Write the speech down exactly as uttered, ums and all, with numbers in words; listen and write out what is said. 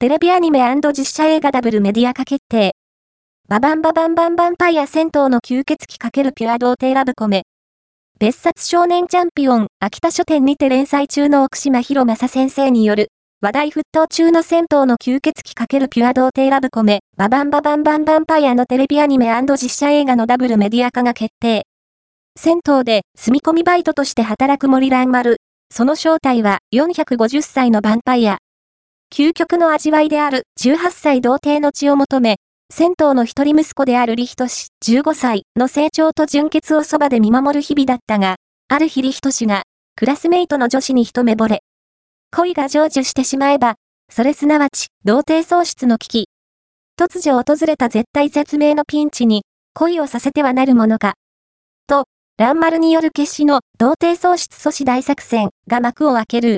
テレビアニメ&実写映画ダブルメディア化決定。ババンババンバンバンパイア戦闘の吸血鬼×ピュア童貞ラブコメ。別冊少年チャンピオン、秋田書店にて連載中の奥島博正先生による、話題沸騰中の戦闘の吸血鬼×ピュア童貞ラブコメ、ババンババンバンバンパイアのテレビアニメ&実写映画のダブルメディア化が決定。銭湯で住み込みバイトとして働く森蘭丸。その正体はよんひゃくごじゅっさいのヴァンパイア。究極の味わいであるじゅうはっさい童貞の血を求め、銭湯の一人息子である李仁じゅうごさいの成長と純潔をそばで見守る日々だったが、ある日李仁がクラスメイトの女子に一目惚れ。恋が成就してしまえば、それすなわち童貞喪失の危機。突如訪れた絶体絶命のピンチに恋をさせてはなるものか。と、蘭丸による決死の童貞喪失阻止大作戦が幕を開ける。